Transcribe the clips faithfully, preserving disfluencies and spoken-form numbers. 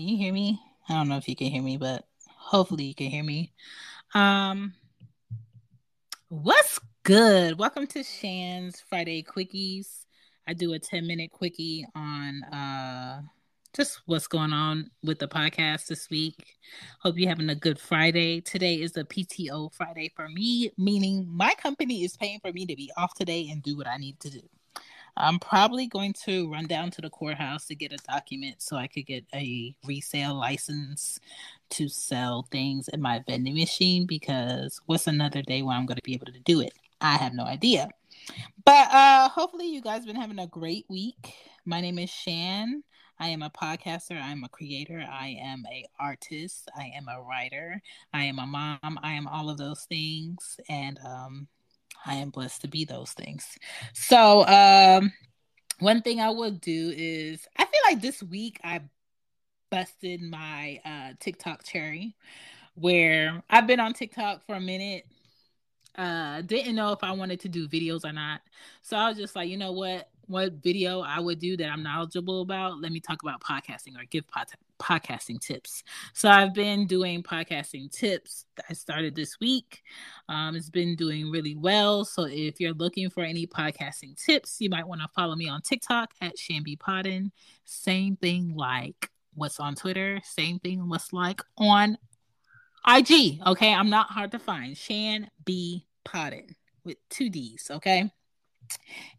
Can you hear me? I don't know if you can hear me, but hopefully you can hear me. Um, what's good? Welcome to Shan's Friday Quickies. I do a ten minute quickie on uh, just what's going on with the podcast this week. Hope you're having a good Friday. Today is a P T O Friday for me, meaning my company is paying for me to be off today and do what I need to do. I'm probably going to run down to the courthouse to get a document so I could get a resale license to sell things in my vending machine, because what's another day where I'm going to be able to do it? I have no idea. But uh, hopefully you guys have been having a great week. My name is Shan. I am a podcaster. I am a creator. I am an artist. I am a writer. I am a mom. I am all of those things. And, um, I am blessed to be those things. So um, one thing I will do is, I feel like this week I busted my uh, TikTok cherry, where I've been on TikTok for a minute. Uh, didn't know if I wanted to do videos or not. So I was just like, you know what, what video I would do that I'm knowledgeable about? Let me talk about podcasting or give pod- podcasting tips. So I've been doing podcasting tips. I started this week. Um, it's been doing really well. So if you're looking for any podcasting tips, you might want to follow me on TikTok at Shamby Podden. Same thing like what's on Twitter. Same thing what's like on I G. Okay, I'm not hard to find. Shan B. Podden with two D's. Okay.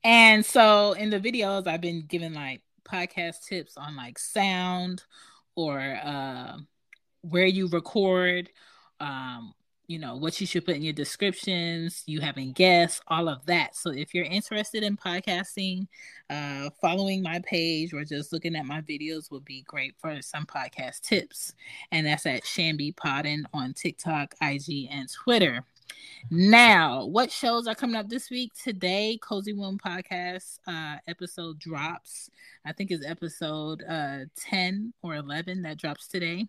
And so in the videos, I've been giving like podcast tips on like sound, or uh, where you record, um, you know, what you should put in your descriptions, you having guests, all of that. So if you're interested in podcasting, uh, following my page or just looking at my videos would be great for some podcast tips. And that's at Shamby Podden on TikTok, I G, and Twitter. Now, what shows are coming up this week? Today, Cozy Womb Podcast uh, episode drops. I think it's episode uh, ten or eleven that drops today.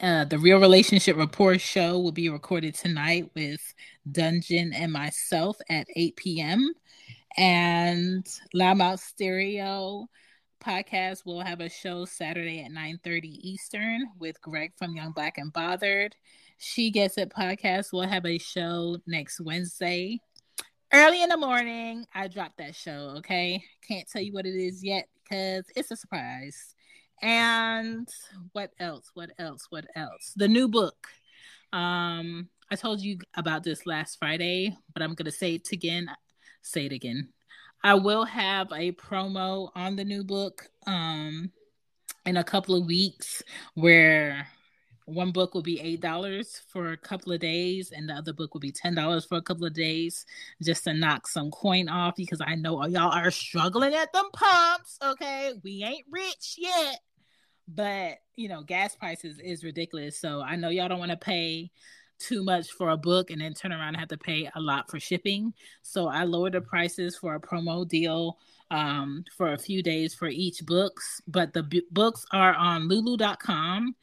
Uh, the Real Relationship Report show will be recorded tonight with Dungeon and myself at eight p.m. And LoudMouth Stereo Podcast will have a show Saturday at nine thirty Eastern with Greg from Young Black and Bothered. She Gets It Podcast will have a show next Wednesday. Early in the morning, I dropped that show, okay? Can't tell you what it is yet because it's a surprise. And what else? What else? What else? The new book. Um, I told you about this last Friday, but I'm going to say it again. Say it again. I will have a promo on the new book um, in a couple of weeks where one book will be eight dollars for a couple of days, and the other book will be ten dollars for a couple of days, just to knock some coin off, because I know y'all are struggling at them pumps, okay? We ain't rich yet, but, you know, gas prices is ridiculous, so I know y'all don't want to pay too much for a book and then turn around and have to pay a lot for shipping, so I lowered the prices for a promo deal um, for a few days for each books, but the b- books are on lulu dot com.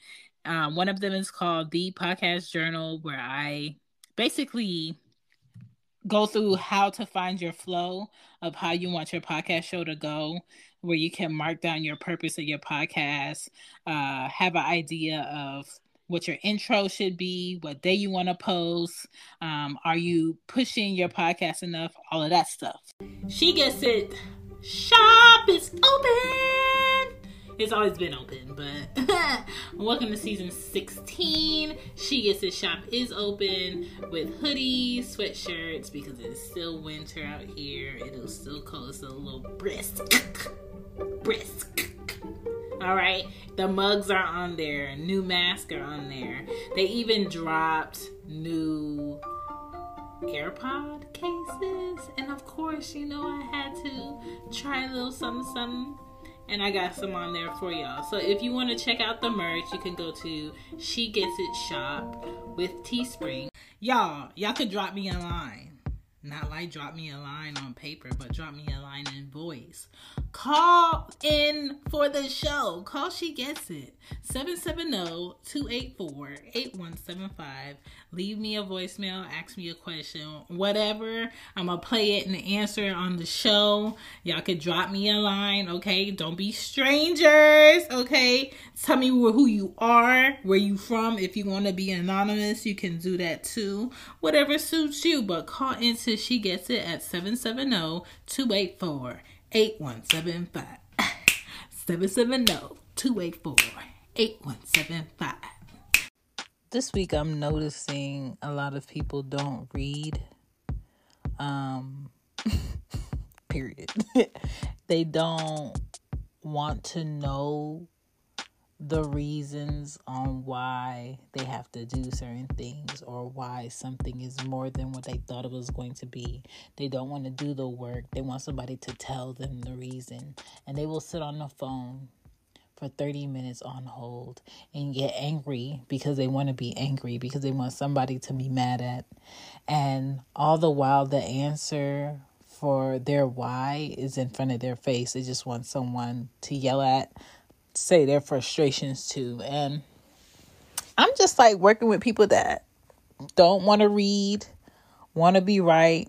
Um, one of them is called The Podcast Journal, where I basically go through how to find your flow of how you want your podcast show to go, where you can mark down your purpose of your podcast, uh, have an idea of what your intro should be, what day you want to post, um, are you pushing your podcast enough, all of that stuff. She Gets It Shop is open! It's always been open, but welcome to season sixteen. She Gets It Shop is open with hoodies, sweatshirts, because it's still winter out here. It is still cold. It's a little brisk. brisk. All right. The mugs are on there. New masks are on there. They even dropped new AirPod cases. And of course, you know, I had to try a little something, something. And I got some on there for y'all. So if you want to check out the merch, you can go to She Gets It Shop with Teespring. Y'all, y'all could drop me a line. Not like drop me a line on paper, but drop me a line in voice. Call in for the show. Call She Gets It. seven seven zero, two eight four, eight one seven five. Leave me a voicemail. Ask me a question. Whatever. I'm going to play it and answer it on the show. Y'all could drop me a line, okay? Don't be strangers, okay? Tell me who you are, where you from. If you want to be anonymous, you can do that too. Whatever suits you, but call into She Gets It at seven seven zero, two eight four, eight one seven five. seven seven zero, two eight four, eight one seven five. This week I'm noticing a lot of people don't read. Um, period. They don't want to know the reasons on why they have to do certain things or why something is more than what they thought it was going to be. They don't want to do the work. They want somebody to tell them the reason. And they will sit on the phone for thirty minutes on hold and get angry because they want to be angry, because they want somebody to be mad at. And all the while, the answer for their why is in front of their face. They just want someone to yell at, say their frustrations to. And I'm just like working with people that don't want to read, want to be right,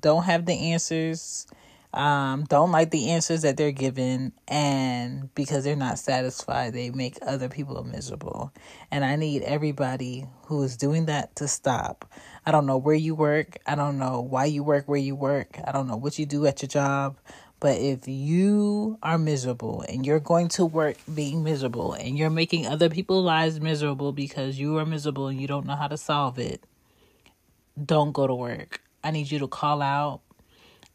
don't have the answers, um, don't like the answers that they're given, and because they're not satisfied, they make other people miserable. And I need everybody who is doing that to stop. I don't know where you work. I don't know why you work where you work. I don't know what you do at your job. But if you are miserable and you're going to work being miserable and you're making other people's lives miserable because you are miserable and you don't know how to solve it, don't go to work. I need you to call out.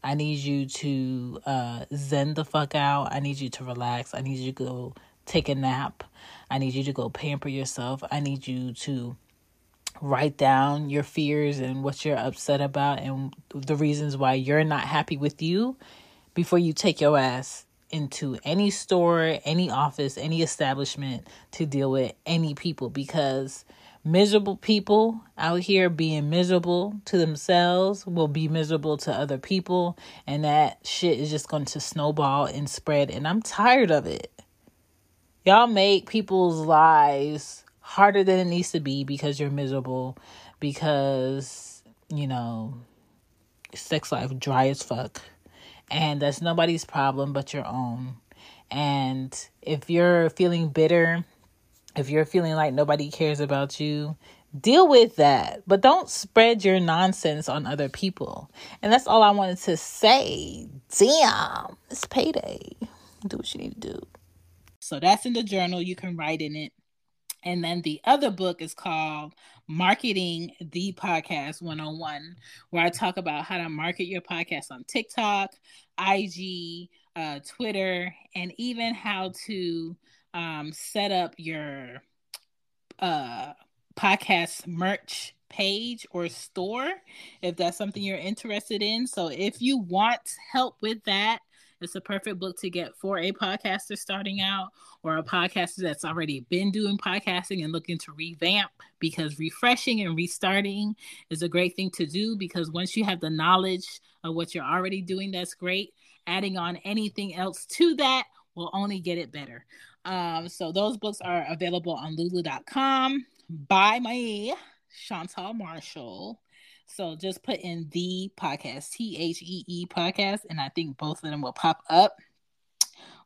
I need you to uh, zen the fuck out. I need you to relax. I need you to go take a nap. I need you to go pamper yourself. I need you to write down your fears and what you're upset about and the reasons why you're not happy with you before you take your ass into any store, any office, any establishment to deal with any people. Because miserable people out here being miserable to themselves will be miserable to other people. And that shit is just going to snowball and spread. And I'm tired of it. Y'all make people's lives harder than it needs to be because you're miserable. Because, you know, sex life dry as fuck. And that's nobody's problem but your own. And if you're feeling bitter, if you're feeling like nobody cares about you, deal with that. But don't spread your nonsense on other people. And that's all I wanted to say. Damn, it's payday. Do what you need to do. So that's in the journal. You can write in it. And then the other book is called Marketing the Podcast one oh one, where I talk about how to market your podcast on TikTok, I G, uh, Twitter, and even how to um, set up your uh, podcast merch page or store, if that's something you're interested in. So if you want help with that, it's a perfect book to get for a podcaster starting out or a podcaster that's already been doing podcasting and looking to revamp, because refreshing and restarting is a great thing to do, because once you have the knowledge of what you're already doing, that's great. Adding on anything else to that will only get it better. Um, so those books are available on lulu dot com by my Chantal Marshall. So just put in The Podcast, T H E E Podcast, and I think both of them will pop up.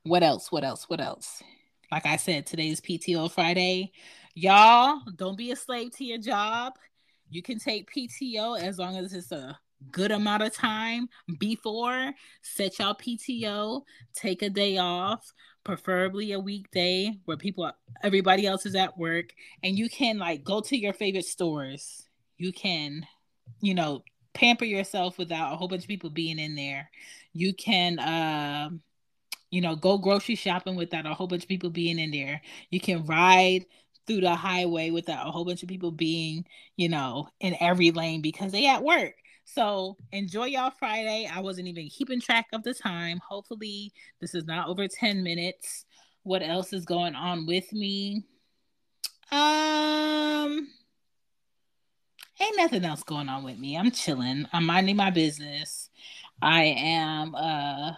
What else? What else? What else? Like I said, today's P T O Friday. Y'all, don't be a slave to your job. You can take P T O as long as it's a good amount of time before. Set y'all P T O. Take a day off, preferably a weekday where people, everybody else is at work. And you can like go to your favorite stores. You can... you know, pamper yourself without a whole bunch of people being in there. You can, uh, you know, go grocery shopping without a whole bunch of people being in there. You can ride through the highway without a whole bunch of people being, you know, in every lane because they at work. So enjoy y'all Friday. I wasn't even keeping track of the time. Hopefully this is not over ten minutes. What else is going on with me? Um... ain't nothing else going on with me. I'm chilling. I'm minding my business. I am uh,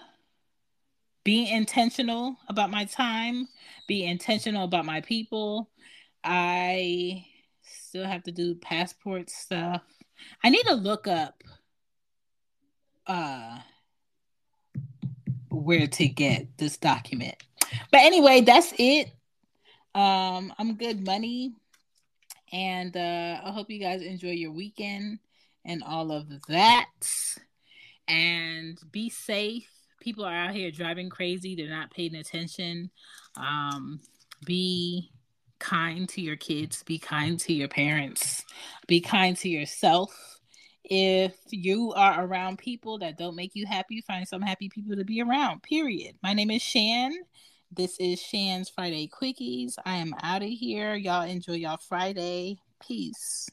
being intentional about my time, being intentional about my people. I still have to do passport stuff. I need to look up uh, where to get this document. But anyway, that's it. Um, I'm good money. And uh, I hope you guys enjoy your weekend and all of that. And be safe. People are out here driving crazy. They're not paying attention. Um, be kind to your kids. Be kind to your parents. Be kind to yourself. If you are around people that don't make you happy, find some happy people to be around, period. My name is Shan. This is Shan's Friday Quickies. I am out of here. Y'all enjoy y'all Friday. Peace.